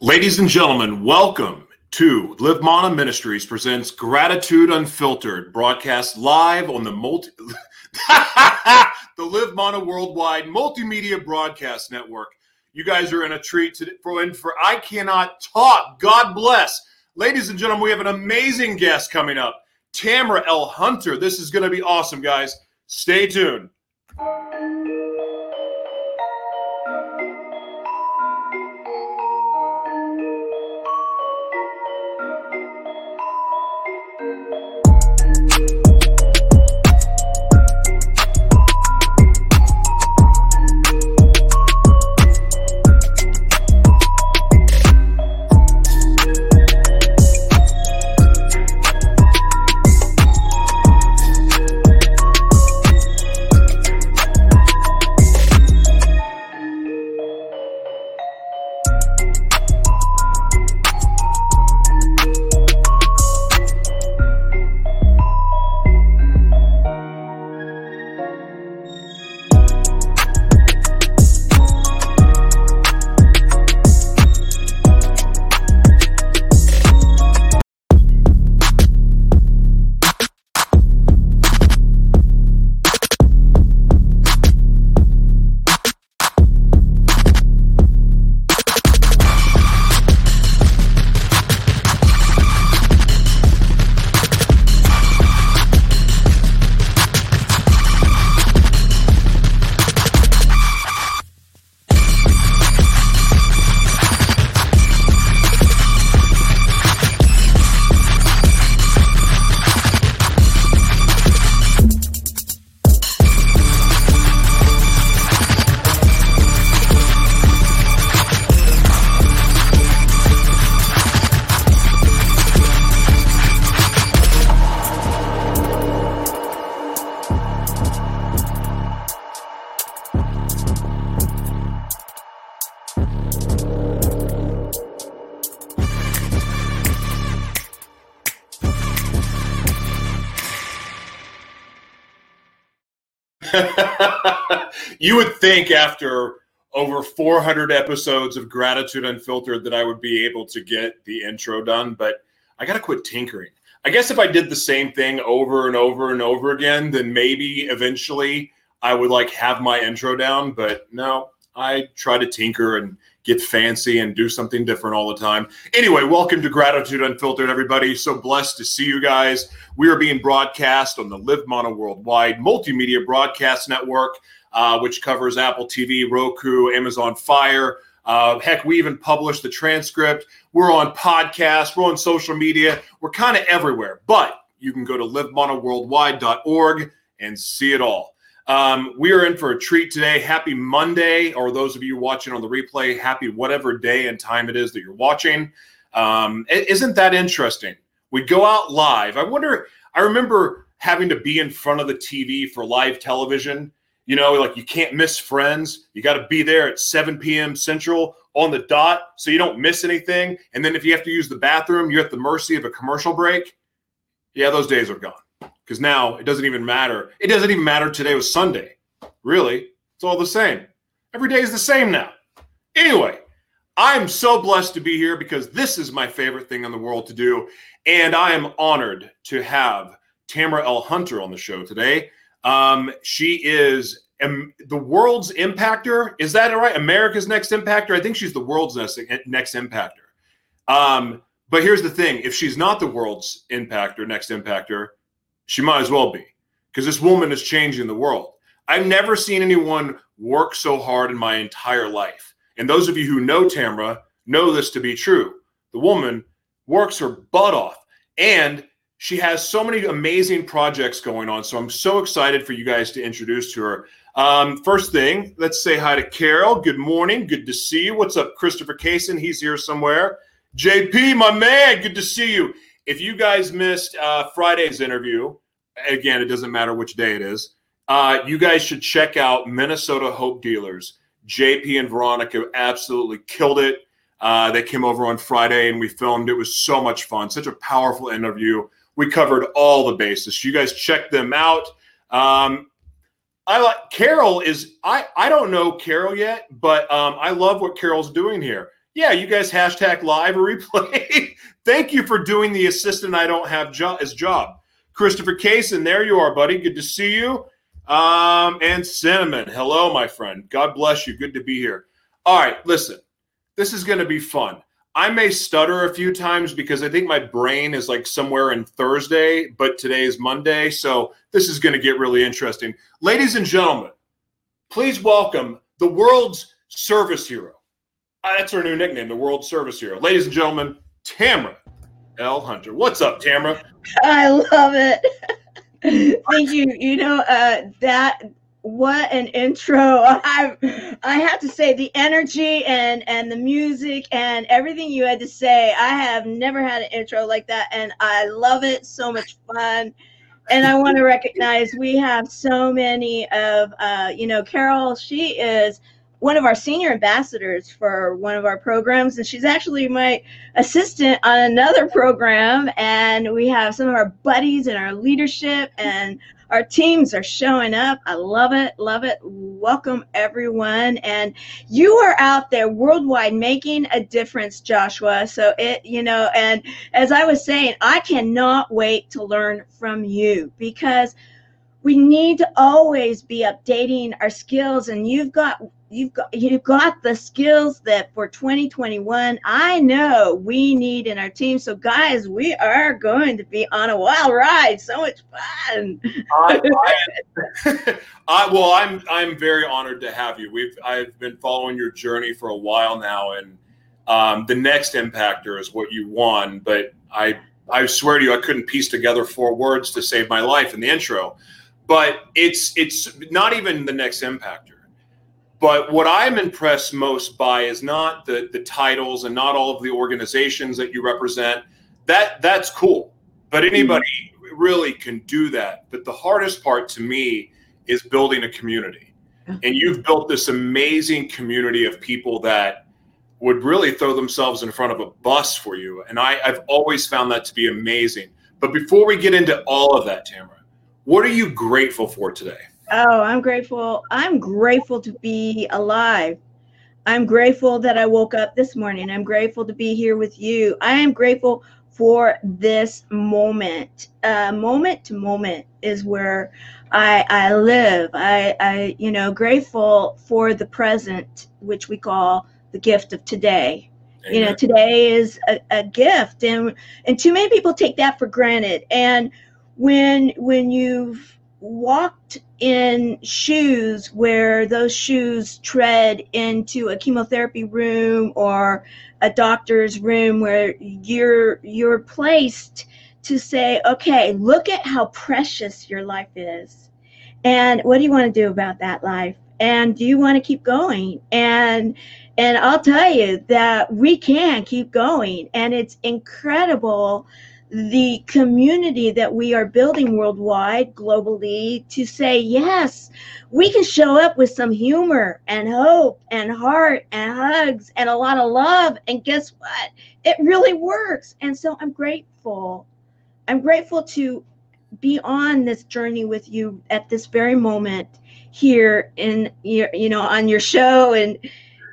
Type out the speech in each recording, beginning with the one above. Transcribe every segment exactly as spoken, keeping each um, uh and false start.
Ladies and gentlemen, welcome to Live Mana Ministries presents Gratitude Unfiltered, broadcast live on the multi the Live Mana Worldwide Multimedia Broadcast Network. You guys are in a treat today. For and for I cannot talk. God bless. Ladies and gentlemen, we have an amazing guest coming up, Tamara L. Hunter. This is going to be awesome, guys. Stay tuned. You would think after over four hundred episodes of Gratitude Unfiltered that I would be able to get the intro done, but I got to quit tinkering. I guess if I did the same thing over and over and over again, then maybe eventually I would like have my intro down, but no, I try to tinker and get fancy and do something different all the time. Anyway, welcome to Gratitude Unfiltered, everybody. So blessed to see you guys. We are being broadcast on the Live Mana Worldwide Multimedia Broadcast Network, uh, which covers Apple T V, Roku, Amazon Fire. Uh, heck, we even publish the transcript. We're on podcasts. We're on social media. We're kind of everywhere. But you can go to live mana worldwide dot org and see it all. Um, we are in for a treat today. Happy Monday, or those of you watching on the replay, happy whatever day and time it is that you're watching. Um, isn't that interesting? We go out live. I wonder, I remember having to be in front of the T V for live television. You know, like you can't miss Friends. You got to be there at seven p.m. Central on the dot so you don't miss anything. And then if you have to use the bathroom, you're at the mercy of a commercial break. Yeah, those days are gone. Because now it doesn't even matter. It doesn't even matter today was Sunday. Really, it's all the same. Every day is the same now. Anyway, I'm so blessed to be here because this is my favorite thing in the world to do. And I am honored to have Tamara L. Hunter on the show today. Um, she is um, the world's impactor. Is that right? America's Next Impactor? I think she's the world's next impactor. Um, but here's the thing. If she's not the world's impactor, next impactor, she might as well be, because this woman is changing the world. I've never seen anyone work so hard in my entire life. And those of you who know Tamara know this to be true. The woman works her butt off, and she has so many amazing projects going on. So I'm so excited for you guys to introduce to her. Um, first thing, let's say hi to Carol. Good morning. Good to see you. What's up, Christopher Kayson? He's here somewhere. J P, my man, good to see you. If you guys missed uh, Friday's interview, again, it doesn't matter which day it is, uh, you guys should check out Minnesota Hope Dealers. J P and Veronica absolutely killed it. Uh, they came over on Friday and we filmed. It was so much fun. Such a powerful interview. We covered all the bases. You guys check them out. Um, I like Carol is, I, I don't know Carol yet, but um, I love what Carol's doing here. yeah, you guys hashtag live or replay. Thank you for doing the assistant I don't have jo- as job. Christopher Kayson, there you are, buddy. Good to see you. Um, and Cinnamon, hello, my friend. God bless you. Good to be here. All right, listen, this is going to be fun. I may stutter a few times because I think my brain is like somewhere in Thursday, but today is Monday, so this is going to get really interesting. Ladies and gentlemen, please welcome the world's service hero. That's her new nickname, the world service hero. Ladies and gentlemen, Tamara L. Hunter. What's up, Tamara? I love it. Thank you. You know, uh, that... what an intro. I I have to say the energy and, and the music and everything you had to say. I have never had an intro like that, and I love it. So much fun. And I want to recognize we have so many of, uh, you know, Carol, she is one of our senior ambassadors for one of our programs, and she's actually my assistant on another program. And we have some of our buddies in our leadership, and our teams are showing up. I love it, love it. Welcome, everyone. And you are out there worldwide making a difference, Joshua. So it, you know, and as I was saying, I cannot wait to learn from you, because we need to always be updating our skills, and you've got You've got you've got the skills that for twenty twenty-one I know we need in our team. So guys, we are going to be on a wild ride. So much fun. I, I, I well, I'm I'm very honored to have you. We've I've been following your journey for a while now, and um, the next impactor is what you won. But I I swear to you, I couldn't piece together four words to save my life in the intro. But it's it's not even the next impactor. But what I'm impressed most by is not the, the titles and not all of the organizations that you represent. That that's cool, but anybody really can do that. But the hardest part to me is building a community. And you've built this amazing community of people that would really throw themselves in front of a bus for you. And I, I've always found that to be amazing. But before we get into all of that, Tamara, what are you grateful for today? Oh, I'm grateful. I'm grateful to be alive. I'm grateful that I woke up this morning. I'm grateful to be here with you. I am grateful for this moment. Uh, moment to moment is where I I live. I, I, you know, grateful for the present, which we call the gift of today. Amen. You know, today is a, a gift, and and too many people take that for granted. And when when you've walked in shoes where those shoes tread into a chemotherapy room or a doctor's room, where you're you're placed to say, okay, look at how precious your life is, and what do you want to do about that life, and do you want to keep going? And and I'll tell you that we can keep going, and it's incredible the community that we are building worldwide, globally, to say, yes, we can show up with some humor and hope and heart and hugs and a lot of love. And guess what? It really works. And so I'm grateful. I'm grateful to be on this journey with you at this very moment here in your, you know, on your show, and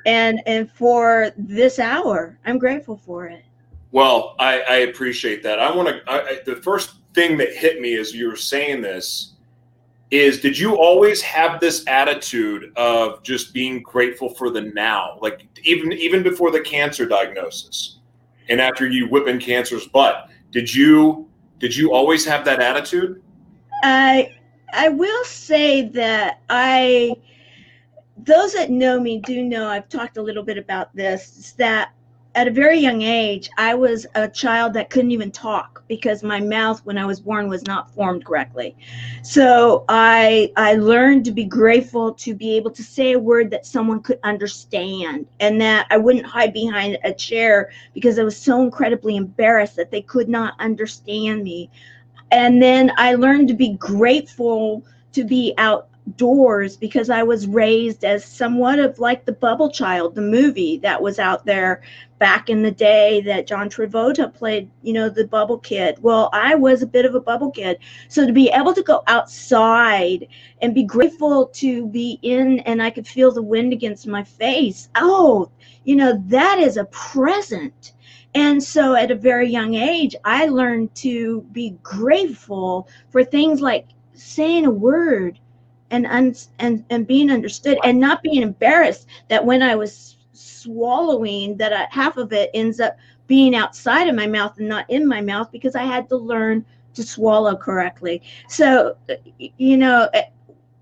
and and for this hour. I'm grateful for it. Well, I, I appreciate that. I want to. The first thing that hit me as you were saying this is, did you always have this attitude of just being grateful for the now, like even even before the cancer diagnosis, and after you whipping cancer's butt? Did you did you always have that attitude? I I will say that I. Those that know me do know I've talked a little bit about this. Is that at a very young age, I was a child that couldn't even talk because my mouth when I was born was not formed correctly. So I I learned to be grateful to be able to say a word that someone could understand, and that I wouldn't hide behind a chair because I was so incredibly embarrassed that they could not understand me. And then I learned to be grateful to be out doors because I was raised as somewhat of like the bubble child, the movie that was out there back in the day that John Travolta played, you know, the bubble kid. Well, I was a bit of a bubble kid. So to be able to go outside and be grateful to be in, and I could feel the wind against my face. Oh, you know, that is a present. And so at a very young age, I learned to be grateful for things like saying a word and un- and and being understood and not being embarrassed that when I was swallowing that I, half of it ends up being outside of my mouth and not in my mouth because I had to learn to swallow correctly. So, you know,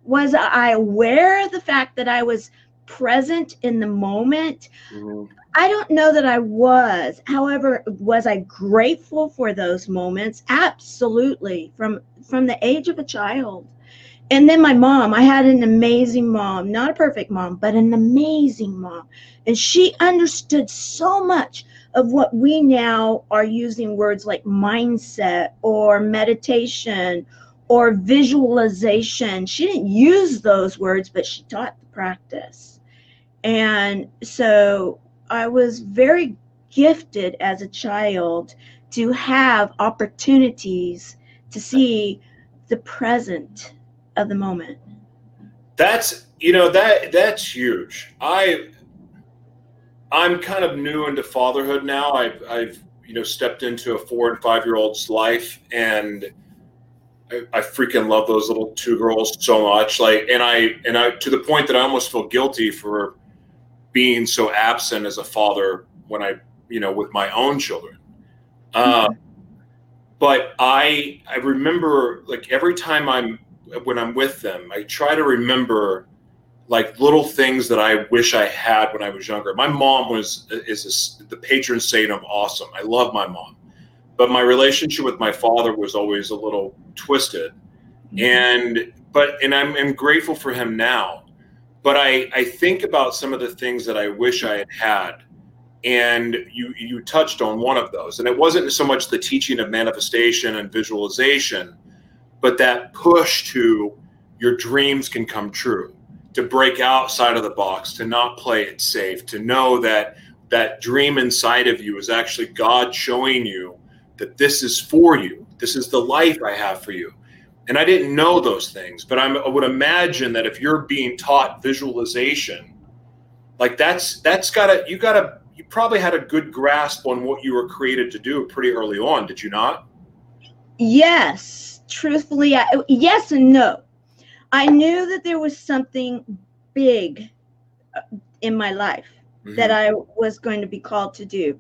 was I aware of the fact that I was present in the moment? Mm-hmm. I don't know that I was. However, was I grateful for those moments? Absolutely, from from the age of a child. And then my mom, I had an amazing mom, not a perfect mom, but an amazing mom. And she understood so much of what we now are using words like mindset or meditation or visualization. She didn't use those words, but she taught the practice. And so I was very gifted as a child to have opportunities to see the present of the moment. That's, you know, that that's huge. I I'm kind of new into fatherhood now. I've I've you know stepped into a four and five year old's life, and I, I freaking love those little two girls so much. Like, and I and I to the point that I almost feel guilty for being so absent as a father when I you know with my own children. Mm-hmm. Um, but I I remember like every time I'm. when I'm with them, I try to remember like little things that I wish I had when I was younger. My mom was is a, the patron saint of awesome. I love my mom, but my relationship with my father was always a little twisted. Mm-hmm. And but and I'm, I'm grateful for him now. But I I think about some of the things that I wish I had had, and you you touched on one of those. And it wasn't so much the teaching of manifestation and visualization, but that push to your dreams can come true, to break outside of the box, to not play it safe, to know that that dream inside of you is actually God showing you that this is for you. This is the life I have for you. And I didn't know those things, but I'm, I would imagine that if you're being taught visualization, like that's that's gotta you gotta you probably had a good grasp on what you were created to do pretty early on, did you not? Yes. Truthfully, I, yes and no. I knew that there was something big in my life mm-hmm. that I was going to be called to do.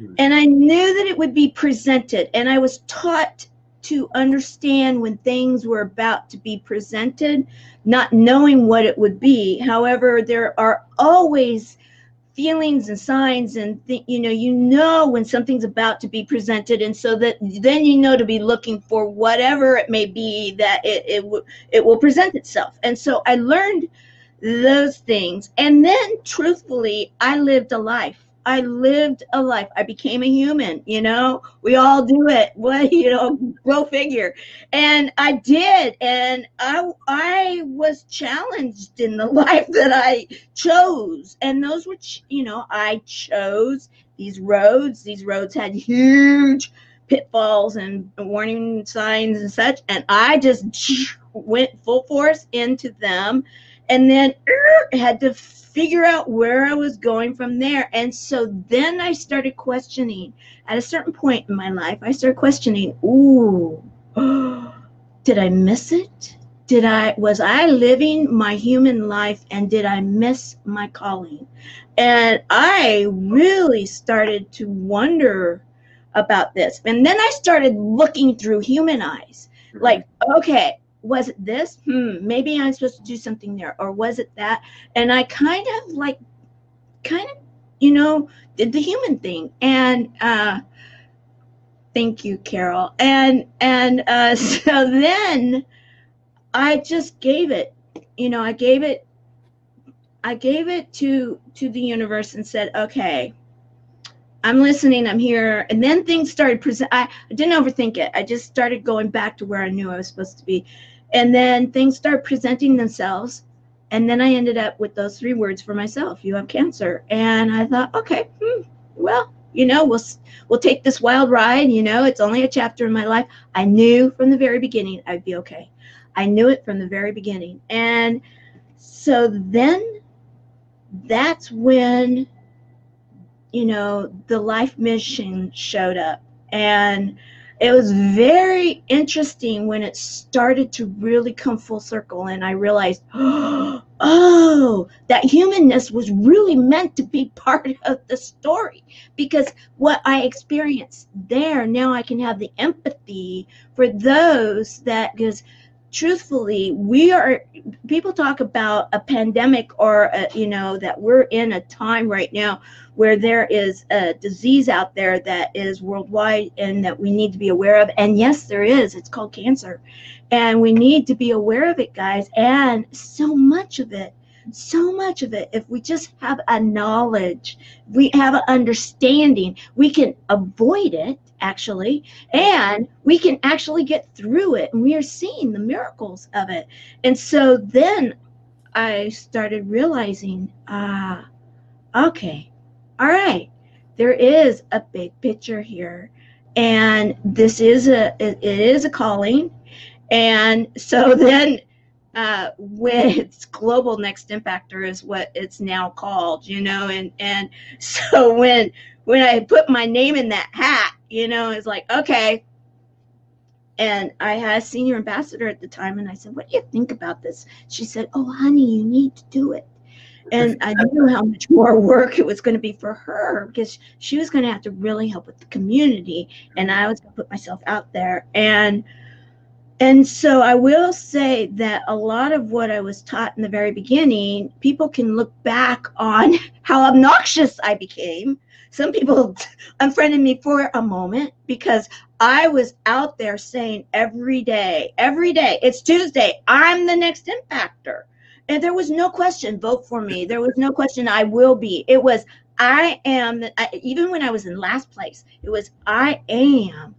Mm-hmm. And I knew that it would be presented. And I was taught to understand when things were about to be presented, not knowing what it would be. However, there are always feelings and signs and th- you know you know when something's about to be presented, and so that then you know to be looking for whatever it may be that it it, w- it will present itself. And so I learned those things, and then truthfully I lived a life I lived a life I became a human. You know we all do it. What you know go figure. And I did, and I I was challenged in the life that I chose, and those were you know I chose these roads. These roads had huge pitfalls and warning signs and such, and I just went full force into them, and then er, had to figure out where I was going from there. And so then I started questioning. At a certain point in my life, I started questioning, ooh, did I miss it? Did I, was I living my human life, and did I miss my calling? And I really started to wonder about this. And then I started looking through human eyes, like, okay, was it this? Hmm, maybe I'm supposed to do something there, or was it that? And I kind of like, kind of, you know, did the human thing. And uh, thank you, Carol. And and uh, so then I just gave it, you know, I gave it, I gave it to to the universe and said, okay, I'm listening, I'm here. And then things started present. I, I didn't overthink it. I just started going back to where I knew I was supposed to be. And then things start presenting themselves. And then I ended up with those three words for myself: you have cancer. And I thought, okay, hmm, well, you know, we'll we'll take this wild ride. You know, it's only a chapter in my life. I knew from the very beginning I'd be okay. I knew it from the very beginning. And so then that's when, you know, the life mission showed up. And it was very interesting when it started to really come full circle, and I realized, oh, that humanness was really meant to be part of the story, because what I experienced there, now I can have the empathy for those that, because truthfully, we are, people talk about a pandemic or, a, you know, that we're in a time right now where there is a disease out there that is worldwide and that we need to be aware of. And yes, there is. It's called cancer. And we need to be aware of it, guys. And so much of it, so much of it, if we just have a knowledge, we have an understanding, we can avoid it. Actually, and we can actually get through it, and we are seeing the miracles of it. And so then I started realizing, ah, okay, all right, there is a big picture here, and this is a it is a calling. And so then uh, with its global next impactor is what it's now called, you know, and and so when when I put my name in that hat, you know, it's like, okay. And I had a senior ambassador at the time, and I said, what do you think about this? She said, oh, honey, you need to do it. And I knew how much more work it was going to be for her, because she was going to have to really help with the community, and I was going to put myself out there. And and so I will say that a lot of what I was taught in the very beginning, people can look back on how obnoxious I became. Some people unfriended me for a moment because I was out there saying every day, every day, it's Tuesday, I'm the next impactor. And there was no question, vote for me. There was no question, I will be. It was, I am, I, even when I was in last place, it was, I am.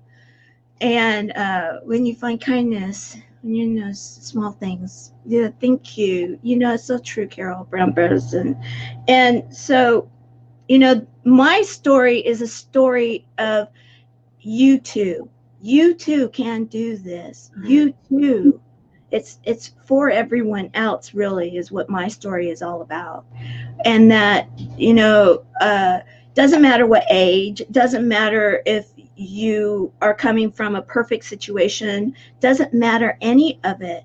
And uh, when you find kindness, when you know small things, yeah, thank you. You know, it's so true, Carol Brown. And, and so, you know, my story is a story of you too. You too can do this. You too. It's it's for everyone else, really, is what my story is all about. And that, you know, uh, doesn't matter what age, doesn't matter if you are coming from a perfect situation, doesn't matter any of it.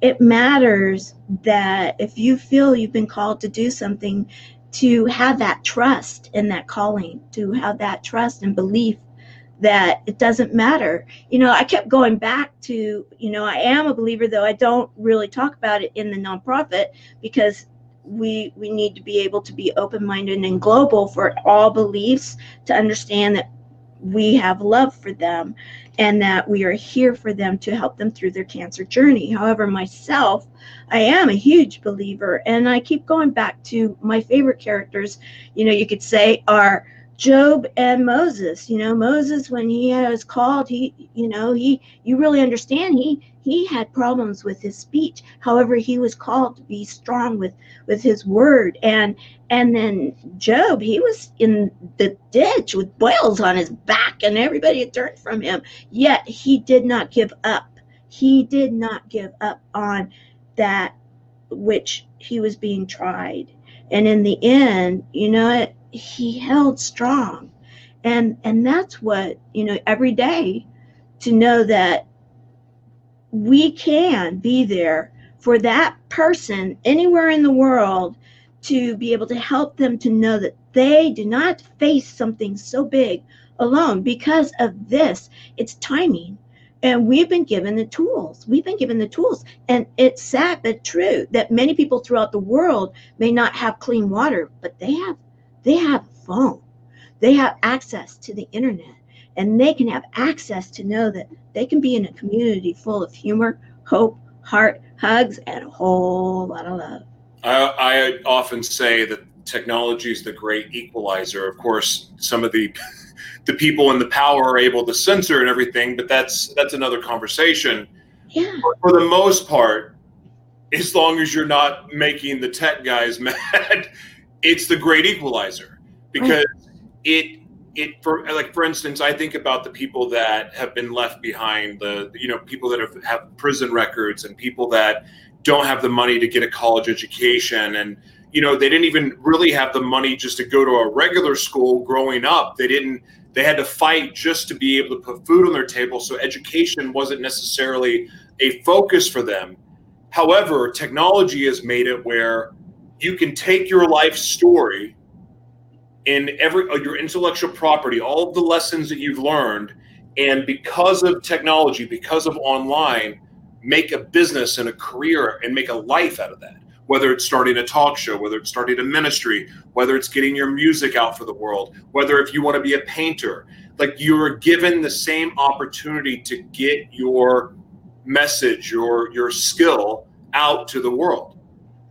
It matters that if you feel you've been called to do something, to have that trust in that calling, to have that trust and belief that it doesn't matter. You know, I kept going back to, you know, I am a believer, though I don't really talk about it in the nonprofit, because we we need to be able to be open-minded and global for all beliefs, to understand that we have love for them and that we are here for them to help them through their cancer journey. However, myself, I am a huge believer, and I keep going back to my favorite characters, you know, you could say, are Job and Moses. You know, Moses, when he was called, he, you know, he, you really understand, he, he had problems with his speech. However, he was called to be strong with, with his word. And, and then Job, he was in the ditch with boils on his back, and everybody had turned from him. Yet he did not give up. He did not give up on that which he was being tried. And in the end, you know, it, he held strong. And, and that's what, you know, every day, to know that we can be there for that person anywhere in the world, to be able to help them to know that they do not face something so big alone. Because of this, it's timing. And we've been given the tools. We've been given the tools. And it's sad but true that many people throughout the world may not have clean water, but they have they have a phone. They have access to the internet. And they can have access to know that they can be in a community full of humor, hope, heart, hugs, and a whole lot of love. I, I often say that technology is the great equalizer. Of course, some of the the people in the power are able to censor and everything, but that's that's another conversation. Yeah. But for the most part, as long as you're not making the tech guys mad, it's the great equalizer, because right. it it for like for instance, I think about the people that have been left behind, the you know people that have, have prison records and people that don't have the money to get a college education, and you know they didn't even really have the money just to go to a regular school growing up. They didn't. They had to fight just to be able to put food on their table, so education wasn't necessarily a focus for them. However, technology has made it where you can take your life story and every your intellectual property, all of the lessons that you've learned, and because of technology, because of online, make a business and a career and make a life out of that. Whether it's starting a talk show, whether it's starting a ministry, whether it's getting your music out for the world, whether if you want to be a painter, like you are given the same opportunity to get your message, your your skill out to the world.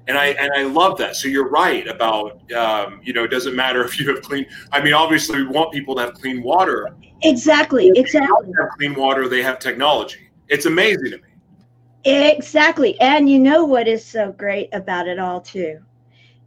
And I and I love that. So you're right about, um, you know, it doesn't matter if you have clean. I mean, obviously, we want people to have clean water. Exactly. If exactly. They don't have clean water, they have technology. It's amazing to me. Exactly. And you know what is so great about it all too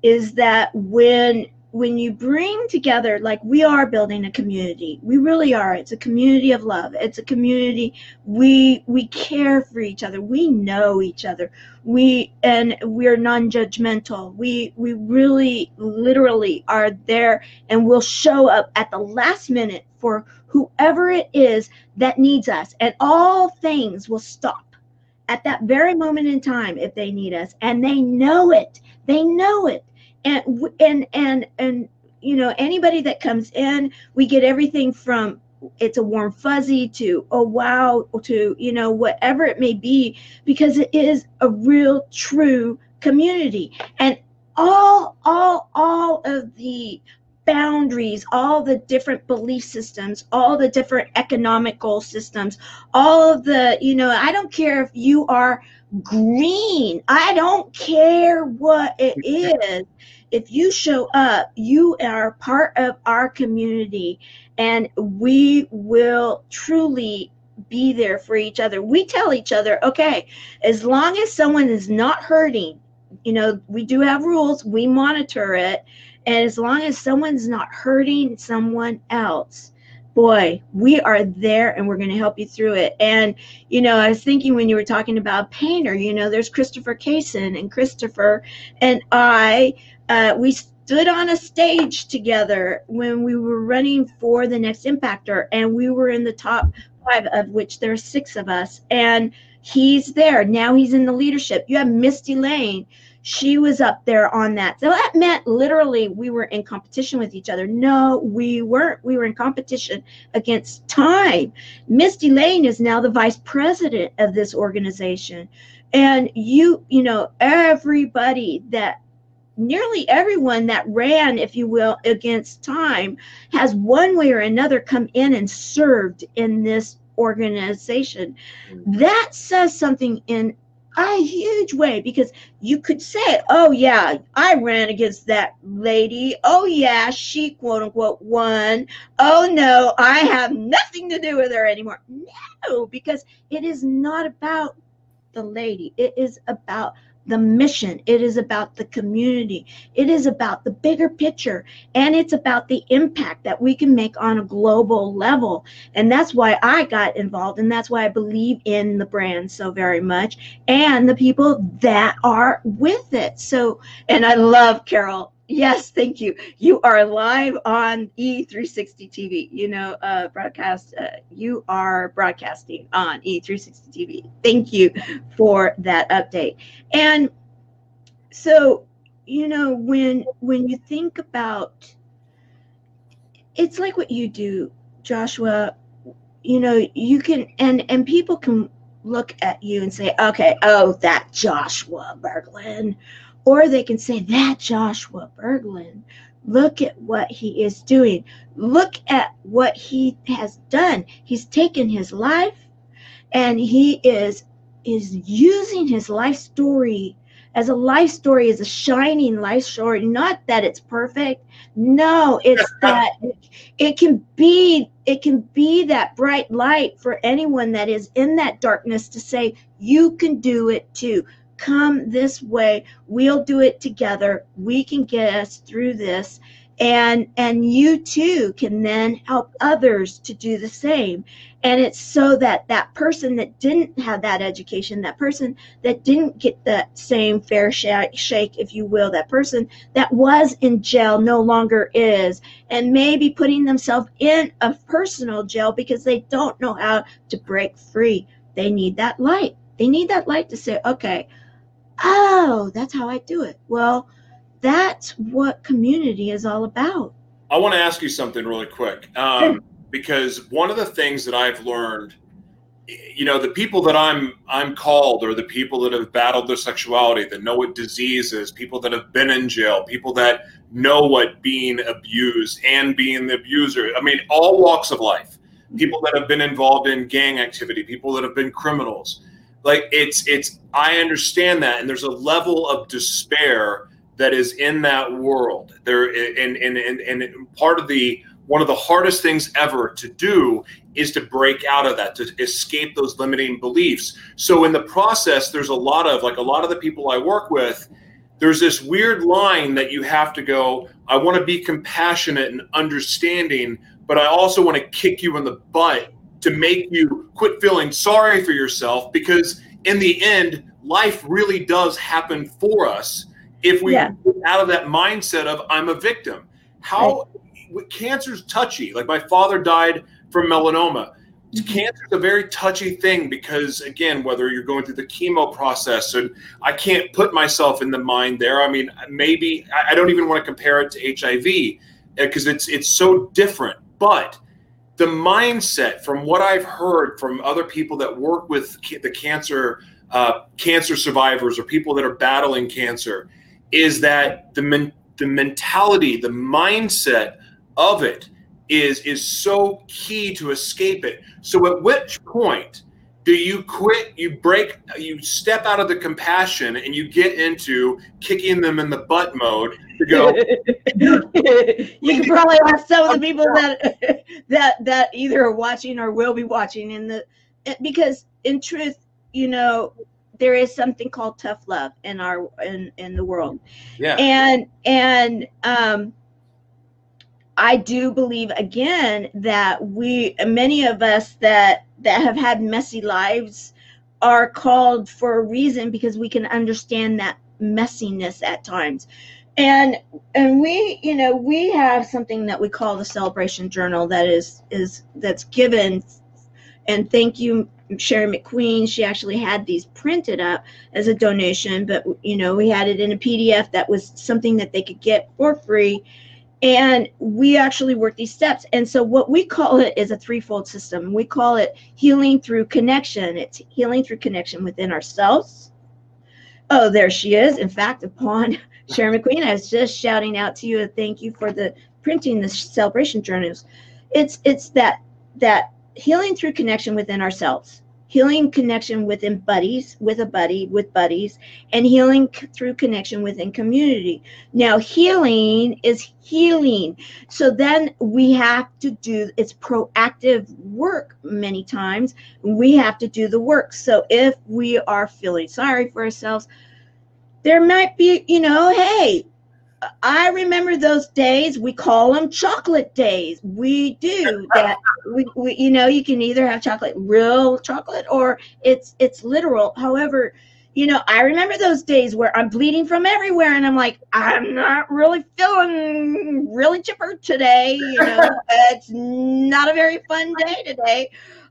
is that when when you bring together, like we are building a community, we really are. It's a community of love. It's a community. We we care for each other. We know each other. We and we're non-judgmental. We we really literally are there, and we'll show up at the last minute for whoever it is that needs us. And all things will stop at that very moment in time if they need us, and they know it. They know it. And and and and you know, anybody that comes in, we get everything from it's a warm fuzzy to oh wow to you know whatever it may be, because it is a real true community. And all all all of the boundaries, all the different belief systems, all the different economical systems, all of the, you know, I don't care if you are green. I don't care what it is. If you show up, you are part of our community, and we will truly be there for each other. We tell each other, okay, as long as someone is not hurting, you know, we do have rules, we monitor it. And as long as someone's not hurting someone else, boy, we are there, and we're going to help you through it. And, you know, I was thinking when you were talking about Painter, you know, there's Christopher Kayson, and Christopher and I, uh, we stood on a stage together when we were running for the next Impactor, and we were in the top five, of which there are six of us. And he's there. Now he's in the leadership. You have Misty Lane. She was up there on that. So that meant literally we were in competition with each other. No, we weren't. We were in competition against time. Misty Lane is now the vice president of this organization. And you, you know, everybody that nearly everyone that ran, if you will, against time has one way or another come in and served in this organization. That says something in a huge way, because you could say, oh yeah, I ran against that lady. Oh yeah, she quote unquote won. Oh no, I have nothing to do with her anymore. No, because it is not about the lady. It is about the mission. It is about the community. It is about the bigger picture. And it's about the impact that we can make on a global level. And that's why I got involved. And that's why I believe in the brand so very much, and the people that are with it. So, and I love Carol. Yes, thank you. You are live on E three sixty T V. You know, uh, broadcast. Uh, you are broadcasting on E three sixty T V. Thank you for that update. And so, you know, when when you think about, it's like what you do, Joshua. You know, you can and and people can look at you and say, okay, oh, that Joshua Berglund. Or they can say, that Joshua Berglund, look at what he is doing. Look at what he has done. He's taken his life, and he is, is using his life story as a life story is a shining life story. Not that it's perfect. No, it's that it can be, it can be that bright light for anyone that is in that darkness to say, you can do it too. Come this way. We'll do it together. We can get us through this. And and you too can then help others to do the same. And it's so that that person that didn't have that education, that person that didn't get that same fair shake, if you will, that person that was in jail no longer is, and maybe putting themselves in a personal jail because they don't know how to break free. They need that light. They need that light to say, okay, oh, that's how I do it. Well, that's what community is all about. I want to ask you something really quick, um, because one of the things that I've learned, you know, the people that I'm I'm called are the people that have battled their sexuality, that know what disease is, people that have been in jail, people that know what being abused and being the abuser. I mean, all walks of life, people that have been involved in gang activity, people that have been criminals. Like it's it's I understand that. And there's a level of despair that is in that world there. And, and, and, and part of the, one of the hardest things ever to do is to break out of that, to escape those limiting beliefs. So in the process, there's a lot of, like a lot of the people I work with, there's this weird line that you have to go, I want to be compassionate and understanding, but I also want to kick you in the butt to make you quit feeling sorry for yourself, because in the end, life really does happen for us. If we yeah. get out of that mindset of I'm a victim. How right. Cancer's touchy. Like my father died from melanoma. Mm-hmm. Cancer's a very touchy thing because, again, whether you're going through the chemo process, and I can't put myself in the mind there. I mean, maybe I don't even want to compare it to H I V because it's it's so different. But the mindset, from what I've heard from other people that work with the cancer uh, cancer survivors or people that are battling cancer, is that the men, the mentality, the mindset of it is is so key to escape it. So at which point do you quit, you break, you step out of the compassion and you get into kicking them in the butt mode to go? You can probably ask some of the people that, that, that either are watching or will be watching in the, because in truth, you know, there is something called tough love in our in, in the world. Yeah. And and um, I do believe, again, that we many of us that that have had messy lives are called for a reason, because we can understand that messiness at times. And and we, you know, we have something that we call the Celebration Journal that is is that's given, and thank you, Sherry McQueen. She actually had these printed up as a donation, but you know, we had it in a P D F that was something that they could get for free, and we actually work these steps. And so what we call it is a threefold system. We call it healing through connection. It's healing through connection within ourselves. Oh, there she is. In fact, upon Sherry McQueen, I was just shouting out to you and thank you for the printing the Celebration Journals. It's it's that that healing through connection within ourselves, healing connection within buddies, with a buddy, with buddies, and healing c- through connection within community. Now, healing is healing. So then we have to do, it's proactive work many times. We have to do the work. So if we are feeling sorry for ourselves, there might be, you know, hey, I remember those days. We call them chocolate days. We do that. We, we, you know, you can either have chocolate, real chocolate, or it's it's literal. However, you know, I remember those days where I'm bleeding from everywhere, and I'm like, I'm not really feeling really chipper today. You know, it's not a very fun day today.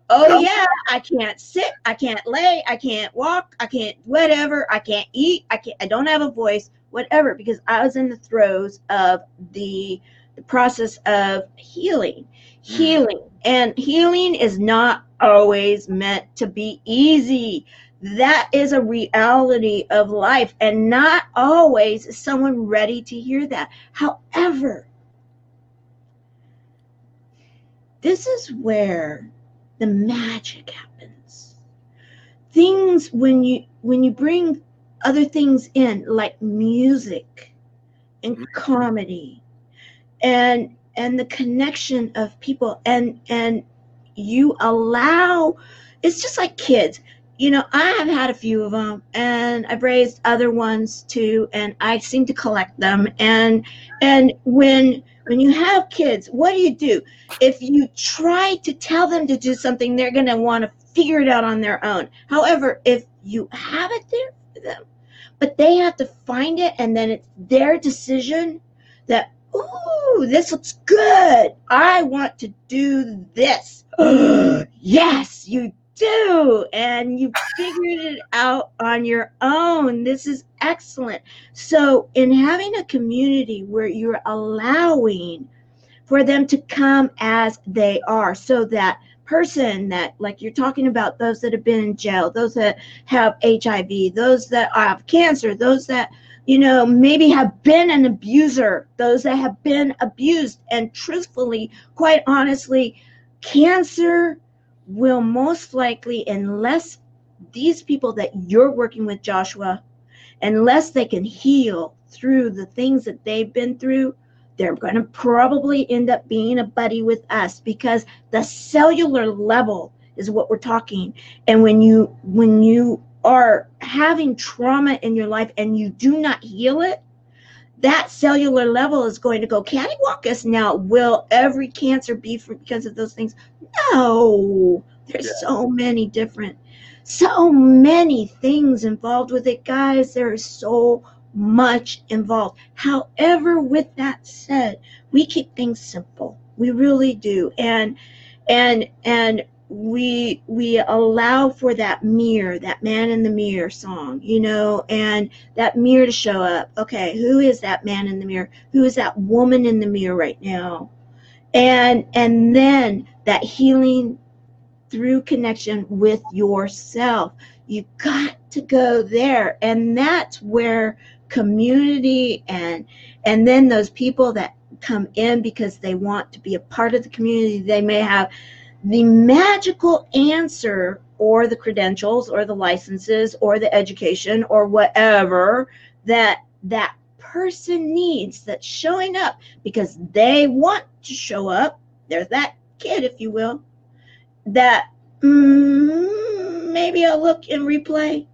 Oh yeah, I can't sit, I can't lay, I can't walk, I can't whatever, I can't eat, I can't. I don't have a voice. Whatever, because I was in the throes of the, the process of healing, healing. And healing is not always meant to be easy. That is a reality of life, and not always is someone ready to hear that. However, this is where the magic happens. Things when you when you bring other things in, like music and comedy and and the connection of people, and and you allow, it's just like kids. You know, I have had a few of them, and I've raised other ones too, and I seem to collect them. And and when when you have kids, what do you do? If you try to tell them to do something, they're going to want to figure it out on their own. However, if you have it there for them, but they have to find it, and then it's their decision that, ooh, this looks good. I want to do this. Yes, you do, and you figured it out on your own. This is excellent. So in having a community where you're allowing for them to come as they are, so that person that, like you're talking about, those that have been in jail, those that have H I V, those that have cancer, those that, you know, maybe have been an abuser, those that have been abused, and truthfully, quite honestly, cancer will most likely, unless these people that you're working with, Joshua, unless they can heal through the things that they've been through, they're going to probably end up being a buddy with us, because the cellular level is what we're talking. And when you when you are having trauma in your life and you do not heal it, that cellular level is going to go, cattywampus. Now, will every cancer be for, because of those things? No, there's yeah. so many different, so many things involved with it, guys. There is so much involved. However, with that said, we keep things simple. We really do, and and and we we allow for that mirror, that man in the mirror song, you know, and that mirror to show up. Okay, who is that man in the mirror? Who is that woman in the mirror right now? And and then that healing through connection with yourself. You've got to go there, and that's where community and and then those people that come in because they want to be a part of the community, they may have the magical answer or the credentials or the licenses or the education or whatever that that person needs, that's showing up because they want to show up. There's that kid, if you will, that mm, maybe I'll look in replay.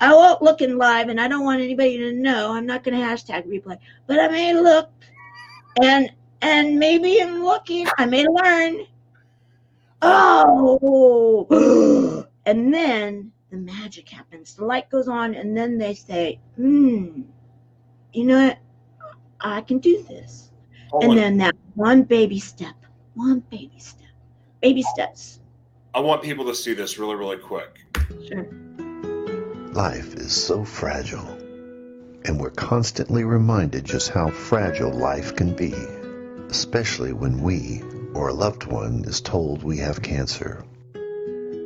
I won't look in live, and I don't want anybody to know. I'm not going to hashtag replay, but I may look, and and maybe in looking, I may learn. Oh, and then the magic happens. The light goes on, and then they say, hmm, you know what? I can do this. Oh, and then that one baby step, one baby step, baby steps. I want people to see this really, really quick. Sure. Life is so fragile, and we're constantly reminded just how fragile life can be, especially when we or a loved one is told we have cancer.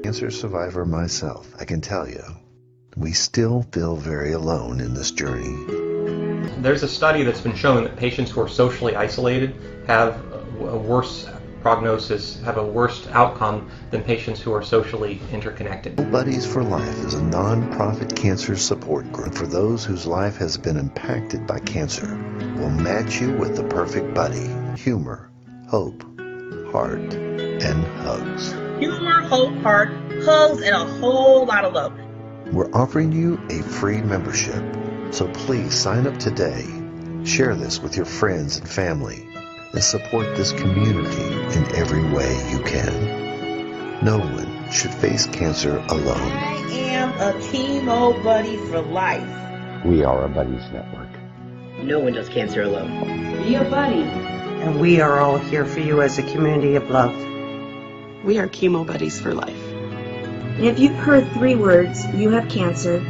Cancer survivor myself, I can tell you, we still feel very alone in this journey. There's a study that's been shown that patients who are socially isolated have a worse prognosis, have a worse outcome than patients who are socially interconnected. Buddies for Life is a non-profit cancer support group for those whose life has been impacted by cancer. We'll match you with the perfect buddy. Humor, hope, heart, and hugs. Humor, hope, heart, hugs, and a whole lot of love. We're offering you a free membership, so please sign up today. Share this with your friends and family, and support this community in every way you can. No one should face cancer alone. I am a chemo buddy for life. We are a buddies network. No one does cancer alone. Be a buddy. And we are all here for you as a community of love. We are Chemo Buddies for Life. And if you've heard three words, you have cancer,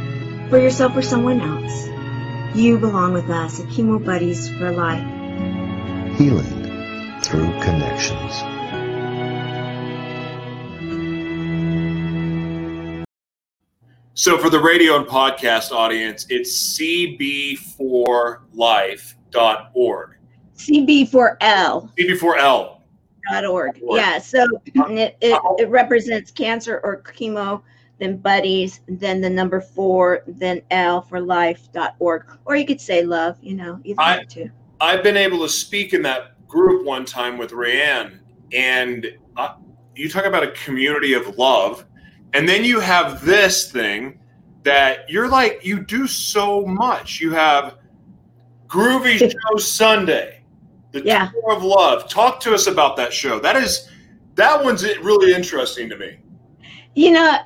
for yourself or someone else, you belong with us at Chemo Buddies for Life. Healing through connections. So for the radio and podcast audience, it's c b four life dot org. C B four L. C B four L dot org. Yeah, so it, it, it represents cancer or chemo then buddies, then the number four, then L for life dot org. Or you could say love, you know, either I, two. I've been able to speak in that group one time with Rayanne, and uh, you talk about a community of love. And then you have this thing that you're like, you do so much. You have Groovy Show Sunday, the yeah. Tour of Love. Talk to us about that show. That is, that one's really interesting to me. You know,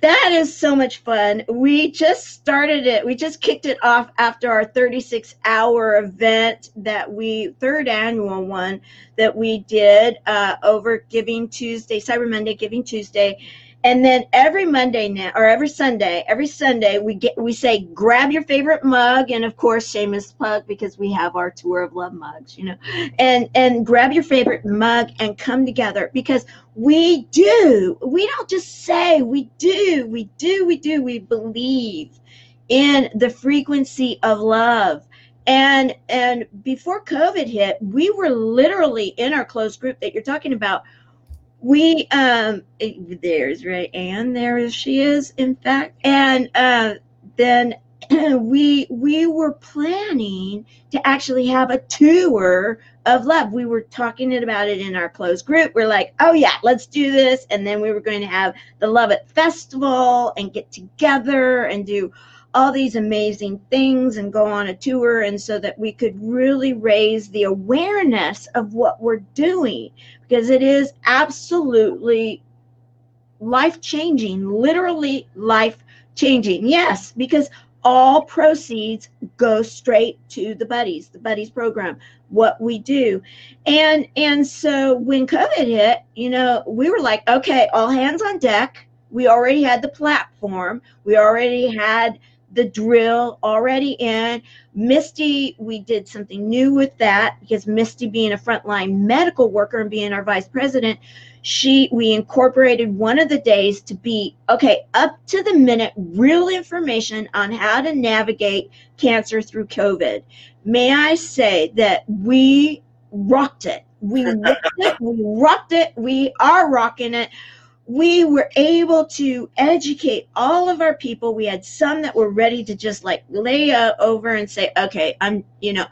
that is so much fun. We just started it. We just kicked it off after our thirty-six hour event that we, third annual one that we did uh, over Giving Tuesday, Cyber Monday, Giving Tuesday. And then every Monday now, or every Sunday, every Sunday we get we say grab your favorite mug, and of course shameless plug because we have our Tour of Love mugs, you know, and and grab your favorite mug and come together because we do. We don't just say we do. We do. We do. We believe in the frequency of love. And and before COVID hit, we were literally in our closed group that you're talking about. We, um, there's Rayanne, there she is, in fact, and uh, then we we were planning to actually have a tour of love. We were talking about it in our closed group. We're like, oh yeah, let's do this, and then we were going to have the Love It Festival and get together and do all these amazing things and go on a tour, and so that we could really raise the awareness of what we're doing, because it is absolutely life-changing, literally life-changing. Yes, because all proceeds go straight to the buddies, the buddies program, what we do. And and so when COVID hit, you know, we were like, okay, all hands on deck. We already had the platform. We already had the drill already in. Misty, we did something new with that because Misty being a frontline medical worker and being our vice president, she we incorporated one of the days to be, okay, up to the minute, real information on how to navigate cancer through COVID. May I say that we rocked it. We rocked it. We rocked it. We are rocking it. We were able to educate all of our people. We had some that were ready to just like lay over and say, okay, I'm, you know,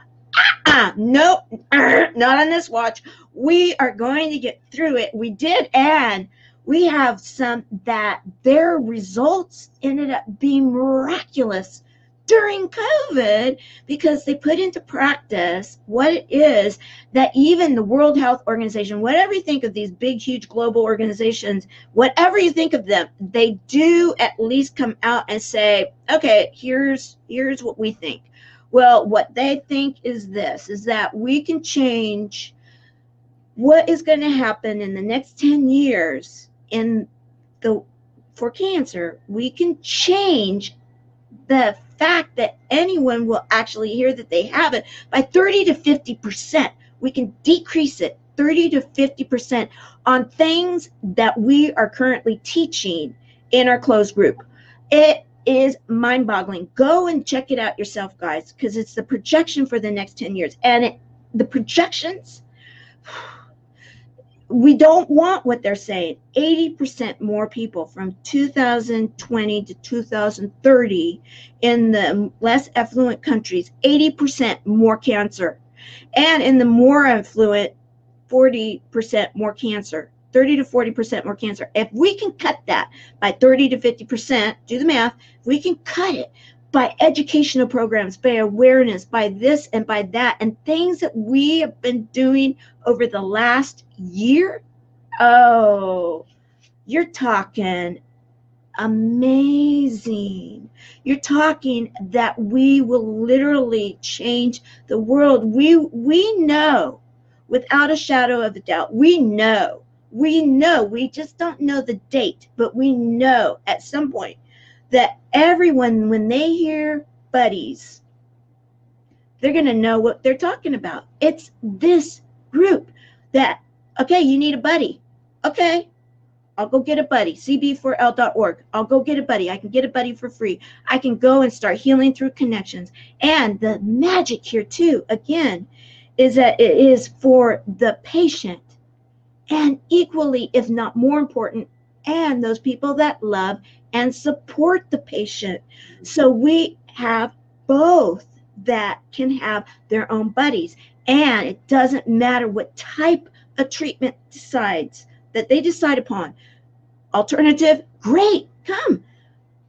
ah, no, uh, not on this watch. We are going to get through it. We did. And we have some that their results ended up being miraculous during COVID because they put into practice what it is that even the World Health Organization, whatever you think of these big, huge global organizations, whatever you think of them, they do at least come out and say, okay, here's here's what we think. Well, what they think is this, is that we can change what is going to happen in the next ten years in the for cancer. We can change the fact that anyone will actually hear that they have it by thirty to fifty percent. We can decrease it thirty to fifty percent on things that we are currently teaching in our closed group. It is mind-boggling. Go and check it out yourself, guys, because it's the projection for the next ten years. And it, the projections, we don't want what they're saying. eighty percent more people from two thousand twenty to two thousand thirty in the less affluent countries, eighty percent more cancer. And in the more affluent, forty percent more cancer, thirty to forty percent more cancer. If we can cut that by thirty to fifty percent, do the math, if we can cut it by educational programs, by awareness, by this and by that, and things that we have been doing over the last year, oh, you're talking amazing. You're talking that we will literally change the world. We we know, without a shadow of a doubt, we know, we know, we just don't know the date, but we know at some point that everyone, when they hear buddies, they're going to know what they're talking about. It's this group that, okay, you need a buddy. Okay, I'll go get a buddy. C B four L dot org. I'll go get a buddy. I can get a buddy for free. I can go and start healing through connections. And the magic here, too, again, is that it is for the patient and equally, if not more important, and those people that love and support the patient. So we have both that can have their own buddies, and it doesn't matter what type of treatment decides that they decide upon. Alternative, great, come.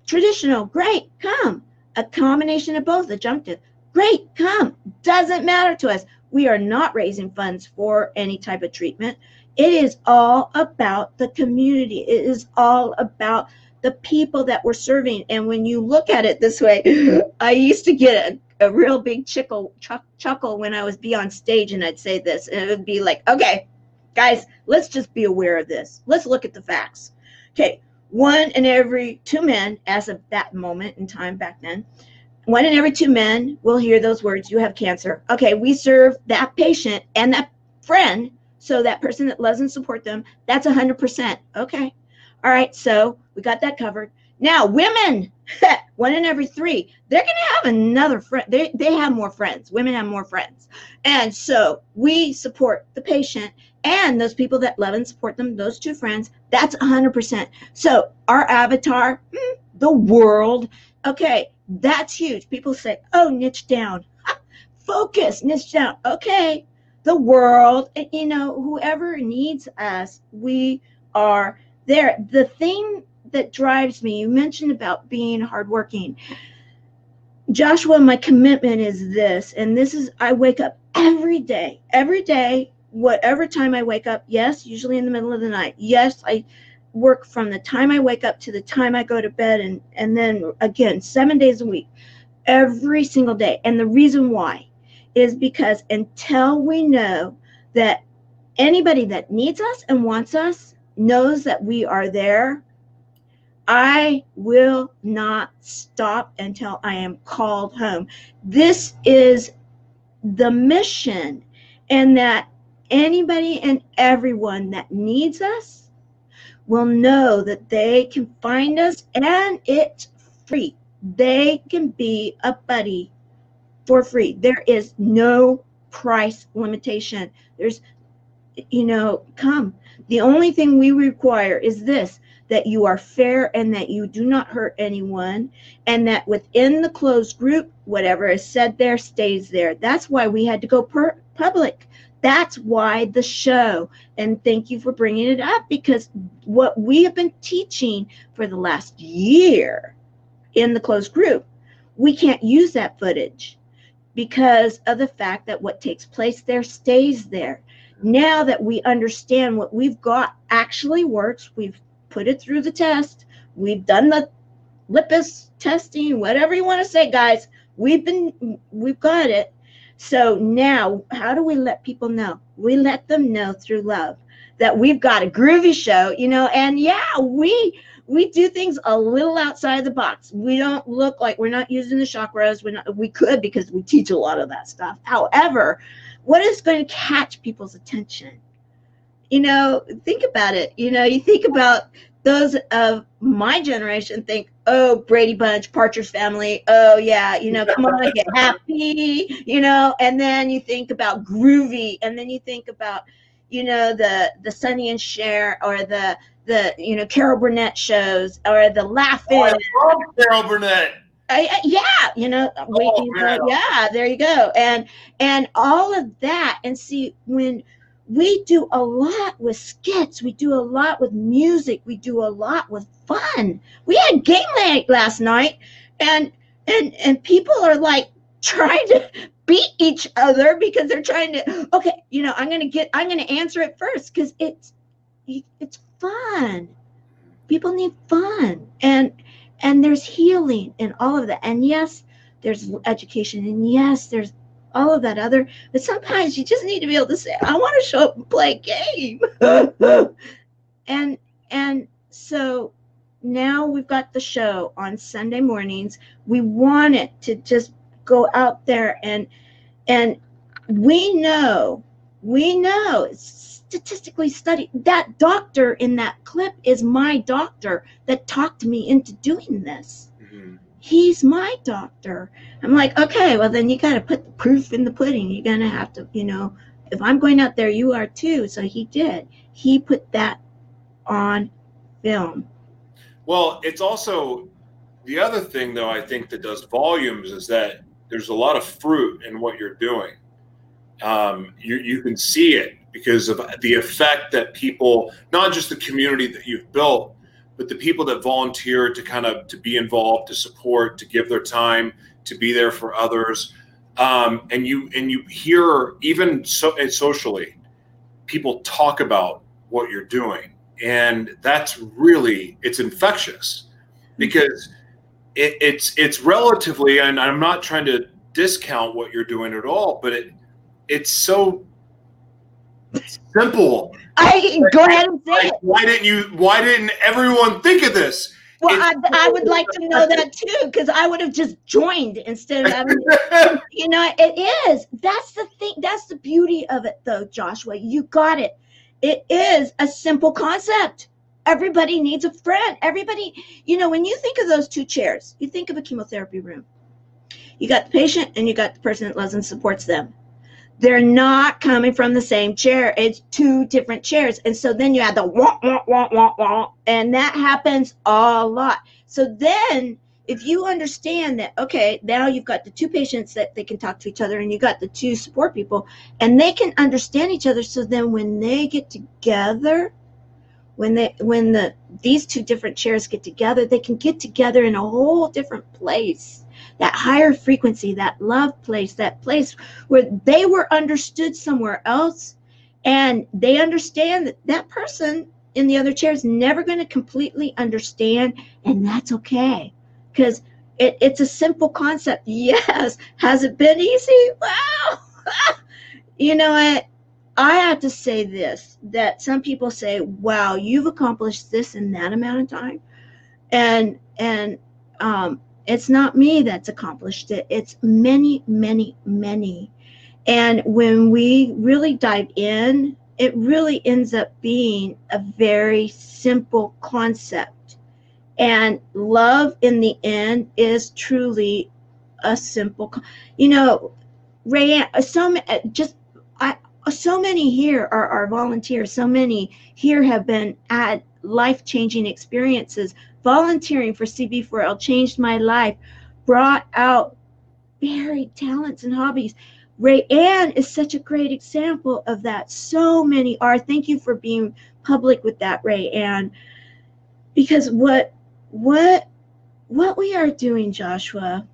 Traditional, great, come. A combination of both, adjunctive, great, come. Doesn't matter to us. We are not raising funds for any type of treatment. It is all about the community. It is all about the people that we're serving. And when you look at it this way, I used to get a a real big chuckle, chuck, chuckle when I was be on stage and I'd say this, and it would be like, okay, guys, let's just be aware of this. Let's look at the facts. Okay, one in every two men, as of that moment in time back then, one in every two men will hear those words, you have cancer. Okay, we serve that patient and that friend, so that person that loves and supports them, that's one hundred percent. Okay, all right, so we got that covered. Now, women, one in every three, they're going to have another friend. They, they have more friends. Women have more friends. And so we support the patient and those people that love and support them, those two friends, that's one hundred percent. So our avatar, the world, okay, that's huge. People say, oh, niche down. Focus, niche down. Okay, the world, you know, whoever needs us, we are there. The thing that drives me, you mentioned about being hardworking, Joshua, my commitment is this, and this is, I wake up every day, every day, whatever time I wake up, yes, usually in the middle of the night, yes, I work from the time I wake up to the time I go to bed, and, and then again, seven days a week, every single day, and the reason why is because until we know that anybody that needs us and wants us knows that we are there, I will not stop until I am called home. This is the mission, and that anybody and everyone that needs us will know that they can find us, and it's free. They can be a buddy for free. There is no price limitation. There's, you know, come. The only thing we require is this, that you are fair and that you do not hurt anyone, and that within the closed group, whatever is said there stays there. That's why we had to go per public. That's why the show, and thank you for bringing it up, because what we have been teaching for the last year in the closed group, we can't use that footage because of the fact that what takes place there stays there. Now that we understand what we've got actually works, we've put it through the test. We've done the lipis testing, whatever you want to say, guys. We've been, we've got it. So now, how do we let people know? We let them know through love that we've got a groovy show, you know. And yeah, we we do things a little outside the box. We don't look like we're not using the chakras. We're not, we could, because we teach a lot of that stuff. However, what is going to catch people's attention? You know, think about it. You know, you think about those of my generation think, oh, Brady Bunch, Partridge Family. Oh, yeah, you know, come on, get happy, you know. And then you think about groovy. And then you think about, you know, the the Sonny and Cher, or the, the you know, Carol Burnett shows, or the Laugh-In. Oh, I love Carol Burnett. I, I, yeah, you know, oh, waiting for, yeah, there you go. And and all of that. And see, when we do a lot with skits, we do a lot with music, we do a lot with fun. We had game night last night, and and and people are like trying to beat each other because they're trying to, okay, you know, I'm gonna get, I'm gonna answer it first, because it's it's fun. People need fun, and and there's healing in all of that, and yes, there's education, and yes, there's all of that other, but sometimes you just need to be able to say, I want to show up and play a game. and and so now we've got the show on Sunday mornings. We want it to just go out there, and and we know, we know statistically studied, that doctor in that clip is my doctor that talked me into doing this. Mm-hmm. He's my doctor. I'm like, okay, well, then you got to put the proof in the pudding. You're going to have to, you know, if I'm going out there, you are too. So he did. He put that on film. Well, it's also the other thing, though, I think that does volumes is that there's a lot of fruit in what you're doing. Um, you, you can see it because of the effect that people, not just the community that you've built, but the people that volunteer to kind of to be involved, to support, to give their time, to be there for others. Um, and you and you hear, even so, and socially, people talk about what you're doing. And that's really, it's infectious because it, it's it's relatively, and I'm not trying to discount what you're doing at all, but it it's so simple. I like, go ahead and say like, it. Why didn't you? Why didn't everyone think of this? Well, I, I would like to know that too, because I would have just joined instead of having, you know, it is. That's the thing. That's the beauty of it, though, Joshua. You got it. It is a simple concept. Everybody needs a friend. Everybody, you know, when you think of those two chairs, you think of a chemotherapy room. You got the patient and you got the person that loves and supports them. They're not coming from the same chair. It's two different chairs. And so then you add the wah, wah, wah, wah, wah, and that happens a lot. So then if you understand that, okay, now you've got the two patients that they can talk to each other, and you got the two support people, and they can understand each other. So then when they get together, when they when the these two different chairs get together, they can get together in a whole different place. That higher frequency, that love place, that place where they were understood somewhere else, and they understand that that person in the other chair is never going to completely understand, and that's okay, because it, it's a simple concept. Yes, has it been easy? Wow. You know, I, I have to say this, that some people say, wow, you've accomplished this in that amount of time, and, and, um, it's not me that's accomplished it. It's many, many, many. And when we really dive in, it really ends up being a very simple concept. And love in the end is truly a simple, con- you know, Rayanne, so just, I, so many here are our volunteers. So many here have been at life-changing experiences. Volunteering for C B four L changed my life, brought out buried talents and hobbies. Rayanne is such a great example of that. So many are. Thank you for being public with that, Rayanne. Because what what what we are doing, Joshua,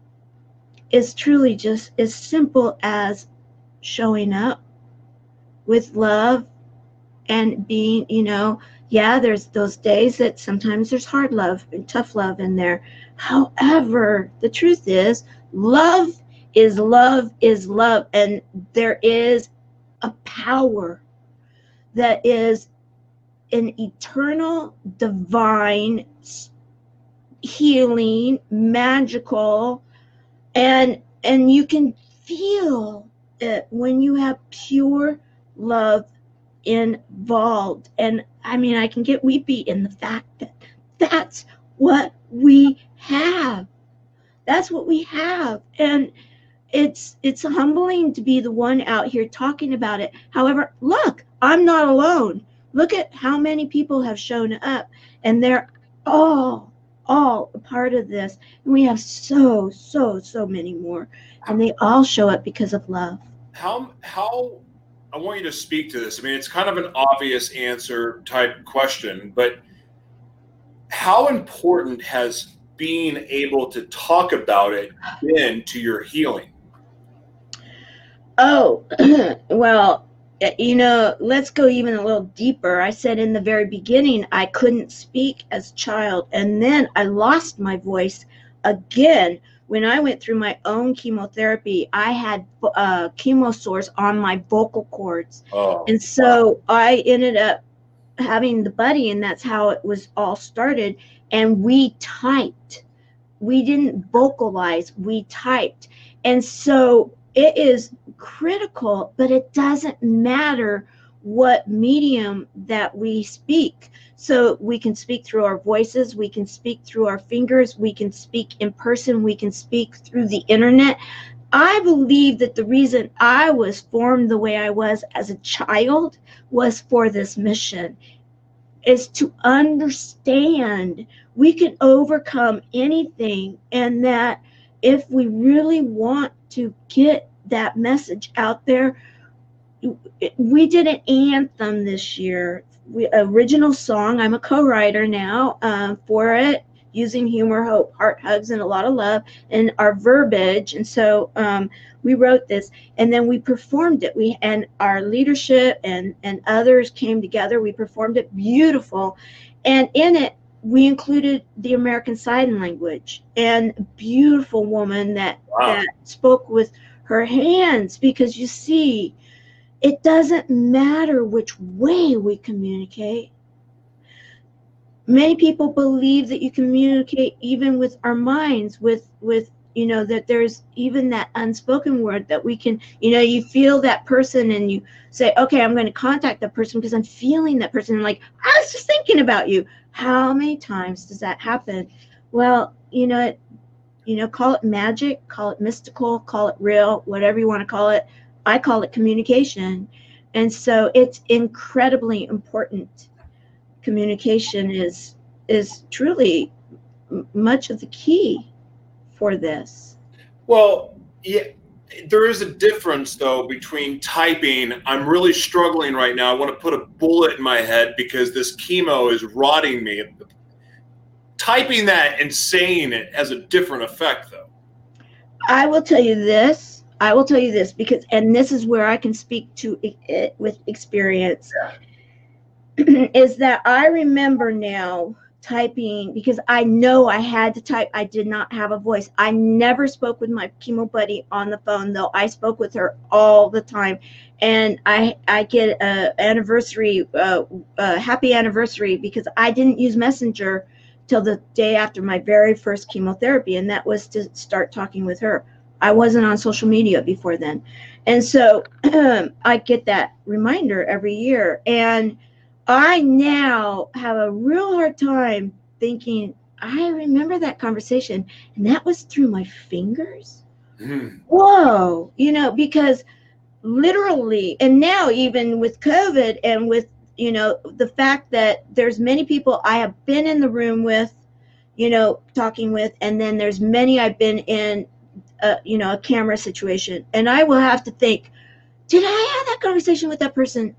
is truly just as simple as showing up with love and being, you know, yeah, there's those days that sometimes there's hard love and tough love in there. However, the truth is, love is love is love. And there is a power that is an eternal, divine, healing, magical. And, and you can feel it when you have pure love involved. And I mean, I can get weepy in the fact that that's what we have. That's what we have. And it's it's humbling to be the one out here talking about it. However, look, I'm not alone. Look at how many people have shown up, and they're all, all a part of this. And we have so, so, so many more. And they all show up because of love. How, how... I want you to speak to this. I mean, it's kind of an obvious answer type question, but how important has being able to talk about it been to your healing? Oh, well, you know, let's go even a little deeper. I said in the very beginning, I couldn't speak as a child, and then I lost my voice again. When I went through my own chemotherapy, I had uh, chemo sores on my vocal cords. Oh. And so I ended up having the buddy, and that's how it was all started. And we typed. We didn't vocalize. We typed. And so it is critical, but it doesn't matter what medium that we speak. So we can speak through our voices, we can speak through our fingers, we can speak in person, we can speak through the internet. I believe that the reason I was formed the way I was as a child was for this mission. is to understand we can overcome anything, and that if we really want to get that message out there, we did an anthem this year. We, original song, I'm a co-writer now uh, for it, using humor, hope, heart hugs, and a lot of love, and our verbiage. And so um, we wrote this, and then we performed it. We and our leadership and, and others came together. We performed it beautiful. And in it, we included the American Sign Language, and a beautiful woman that, wow. that spoke with her hands, because you see, it doesn't matter which way we communicate. Many people believe that you communicate even with our minds, with, with, you know, that there's even that unspoken word that we can, you know, you feel that person and you say, okay, I'm going to contact that person because I'm feeling that person. I'm like, I was just thinking about you. How many times does that happen? Well, you know, it, you know, call it magic, call it mystical, call it real, whatever you want to call it. I call it communication. And so it's incredibly important. Communication is is truly much of the key for this. Well, yeah, there is a difference, though, between typing, I'm really struggling right now, I want to put a bullet in my head because this chemo is rotting me. Typing that and saying it has a different effect, though. I will tell you this. I will tell you this because, and this is where I can speak to it with experience, is that I remember now typing, because I know I had to type. I did not have a voice. I never spoke with my chemo buddy on the phone, though. I spoke with her all the time. And I I get a anniversary, uh, a happy anniversary, because I didn't use Messenger till the day after my very first chemotherapy. And that was to start talking with her. I wasn't on social media before then. And so um, I get that reminder every year. And I now have a real hard time thinking, I remember that conversation, and that was through my fingers. Mm. Whoa, you know, because literally, and now even with COVID and with, you know, the fact that there's many people I have been in the room with, you know, talking with, and then there's many I've been in, Uh, you know, a camera situation, and I will have to think, did I have that conversation with that person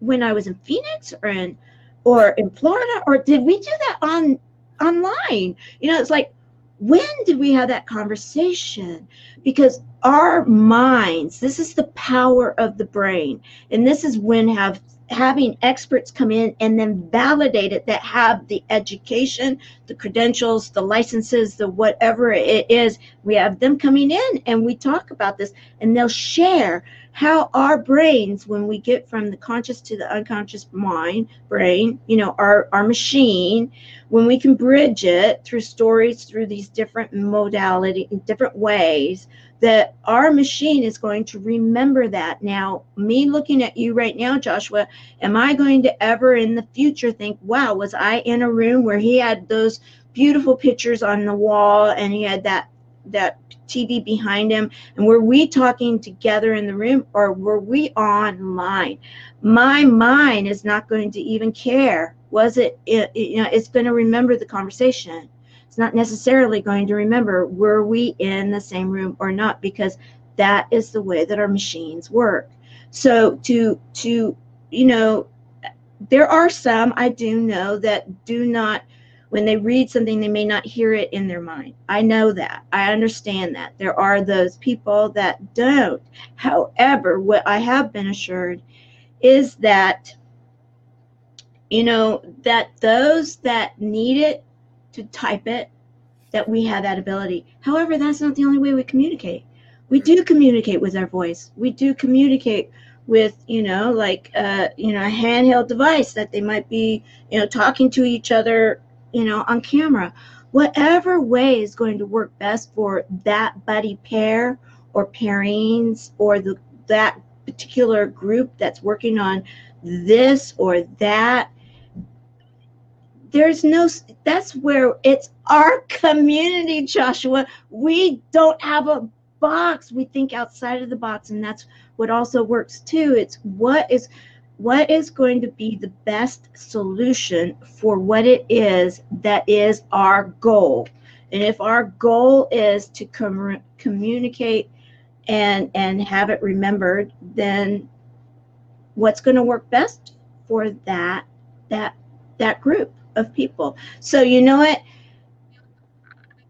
when I was in Phoenix or in or in Florida, or did we do that on online? You know, it's like, when did we have that conversation? Because our minds, this is the power of the brain, and this is when have having experts come in and then validate it, that have the education, the credentials, the licenses, the whatever it is, we have them coming in and we talk about this, and they'll share how our brains, when we get from the conscious to the unconscious mind, brain, you know, our, our machine, when we can bridge it through stories, through these different modality, in different ways, that our machine is going to remember that. Now, me looking at you right now, Joshua, am I going to ever in the future think, wow, was I in a room where he had those beautiful pictures on the wall and he had that that T V behind him, and were we talking together in the room, or were we online? My mind is not going to even care. Was it, it you know, it's going to remember the conversation. It's not necessarily going to remember, were we in the same room or not, because that is the way that our machines work. So to to you know, there are some I do know that do not, when they read something, they may not hear it in their mind. I know that. I understand that. There are those people that don't. However, what I have been assured is that, you know, that those that need it to type it, that we have that ability. However, that's not the only way we communicate. We do communicate with our voice. We do communicate with, you know, like, uh, you know, a handheld device that they might be, you know, talking to each other, you know, on camera. Whatever way is going to work best for that buddy pair or pairings or the that particular group that's working on this or that. There's no, that's where it's our community, Joshua. We don't have a box. We think outside of the box, and that's what also works too. It's what is what is going to be the best solution for what it is that is our goal. And if our goal is to com- communicate and and have it remembered, then what's going to work best for that that that group of people? So you know what?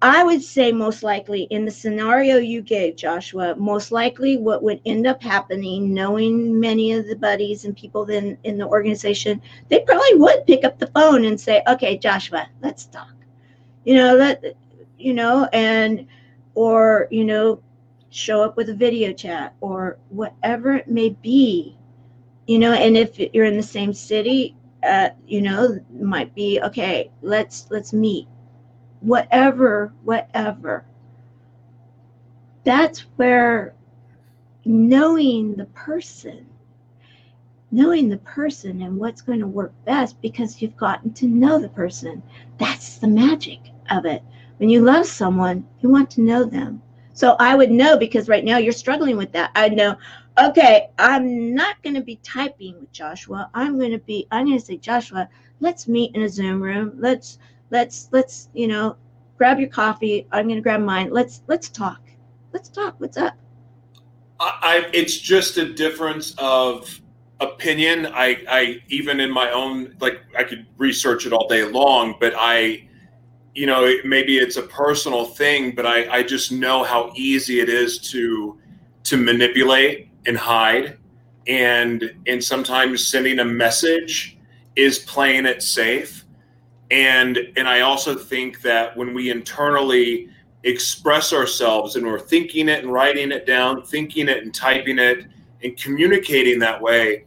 I would say most likely in the scenario you gave, Joshua, most likely what would end up happening, knowing many of the buddies and people in, in the organization, they probably would pick up the phone and say, okay, Joshua, let's talk. You know, let, you know, and, or, you know, show up with a video chat or whatever it may be, you know, and if you're in the same city, uh, you know, might be, okay, let's, let's meet. Whatever, whatever. That's where knowing the person, knowing the person and what's going to work best, because you've gotten to know the person. That's the magic of it. When you love someone, you want to know them. So I would know, because right now you're struggling with that. I know, okay, I'm not going to be typing with Joshua. I'm going to be, I'm going to say, Joshua, let's meet in a Zoom room. Let's Let's, let's, you know, grab your coffee. I'm going to grab mine. Let's, let's talk. Let's talk. What's up? I, I it's just a difference of opinion. I, I, even in my own, like I could research it all day long, but I, you know, maybe it's a personal thing, but I, I just know how easy it is to, to manipulate and hide. And, and sometimes sending a message is playing it safe. And and I also think that when we internally express ourselves and we're thinking it and writing it down, thinking it and typing it and communicating that way,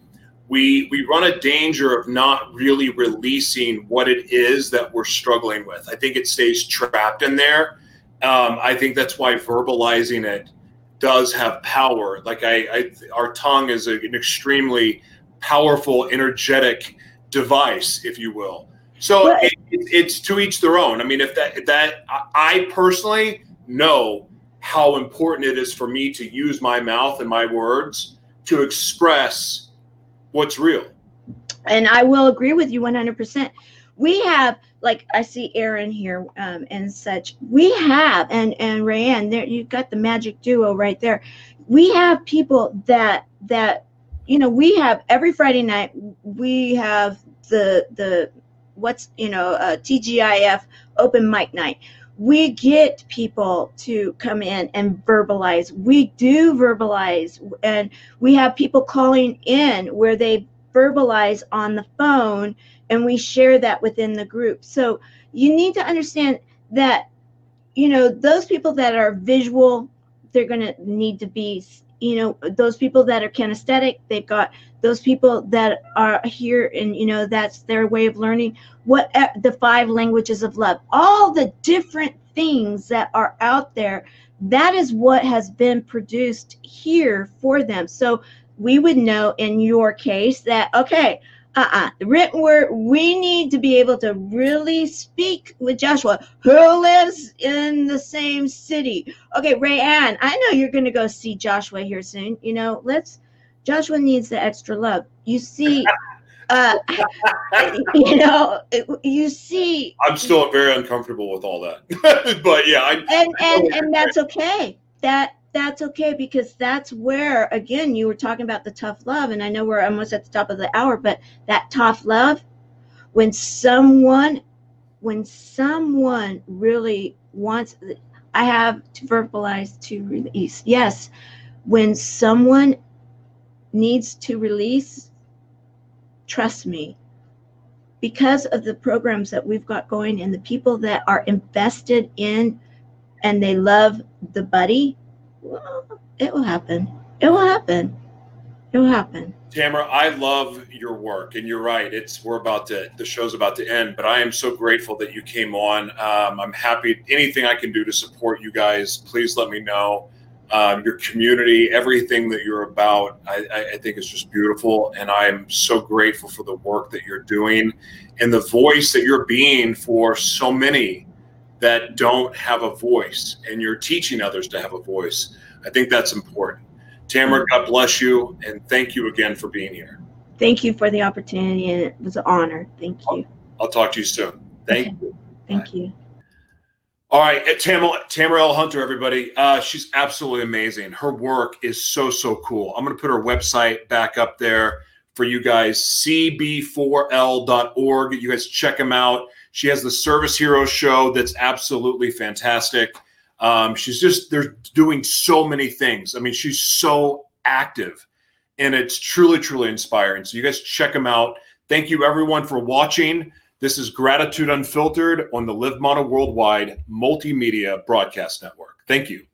we we run a danger of not really releasing what it is that we're struggling with. I think it stays trapped in there. Um, I think that's why verbalizing it does have power. Like I, I our tongue is a, an extremely powerful, energetic device, if you will. So it, it, it's to each their own. I mean, if that, if that I personally know how important it is for me to use my mouth and my words to express what's real. And I will agree with you one hundred percent. We have, like I see Aaron here um, and such. We have, and, and Rayanne, there, you've got the magic duo right there. We have people that, that you know, we have every Friday night, we have the the what's, you know, uh, T G I F open mic night. We get people to come in and verbalize. We do verbalize, and we have people calling in where they verbalize on the phone, and we share that within the group. So you need to understand that, you know, those people that are visual, they're going to need to be, you know, those people that are kinesthetic, they've got those people that are here and, you know, that's their way of learning what the five languages of love, all the different things that are out there. That is what has been produced here for them. So we would know in your case that, okay, uh-uh, the written word, we need to be able to really speak with Joshua, who lives in the same city. Okay, Rayanne, I know you're going to go see Joshua here soon. You know, let's, Joshua needs the extra love. You see, uh, you know, you see. I'm still very uncomfortable with all that, but yeah. I, and I and, and that's okay. That That's okay, because that's where, again, you were talking about the tough love, and I know we're almost at the top of the hour, but that tough love, when someone, when someone really wants, I have to verbalize to release. Yes, when someone needs to release, trust me, because of the programs that we've got going and the people that are invested in and they love the buddy, well, it will happen. It will happen. It will happen. Tamara, I love your work, and you're right. It's we're about to the show's about to end, but I am so grateful that you came on. Um, I'm happy. Anything I can do to support you guys, please let me know. Um, your community, everything that you're about, I, I think is just beautiful, and I am so grateful for the work that you're doing and the voice that you're being for so many that don't have a voice, and you're teaching others to have a voice. I think that's important. Tamara, God bless you, and thank you again for being here. thank you for the opportunity, and it was an honor. Thank you. I'll, I'll talk to you soon. Thank okay. you. Thank All you. Right. All right, Tamara, Tamara L. Hunter, everybody. Uh, she's absolutely amazing. Her work is so, so cool. I'm going to put her website back up there for you guys, c b four l dot org. You guys check them out. She has the Service Hero show that's absolutely fantastic. Um, she's just, they're doing so many things. I mean, she's so active, and it's truly, truly inspiring. So you guys check them out. Thank you, everyone, for watching. This is Gratitude Unfiltered on the Live Mana Worldwide Multimedia Broadcast Network. Thank you.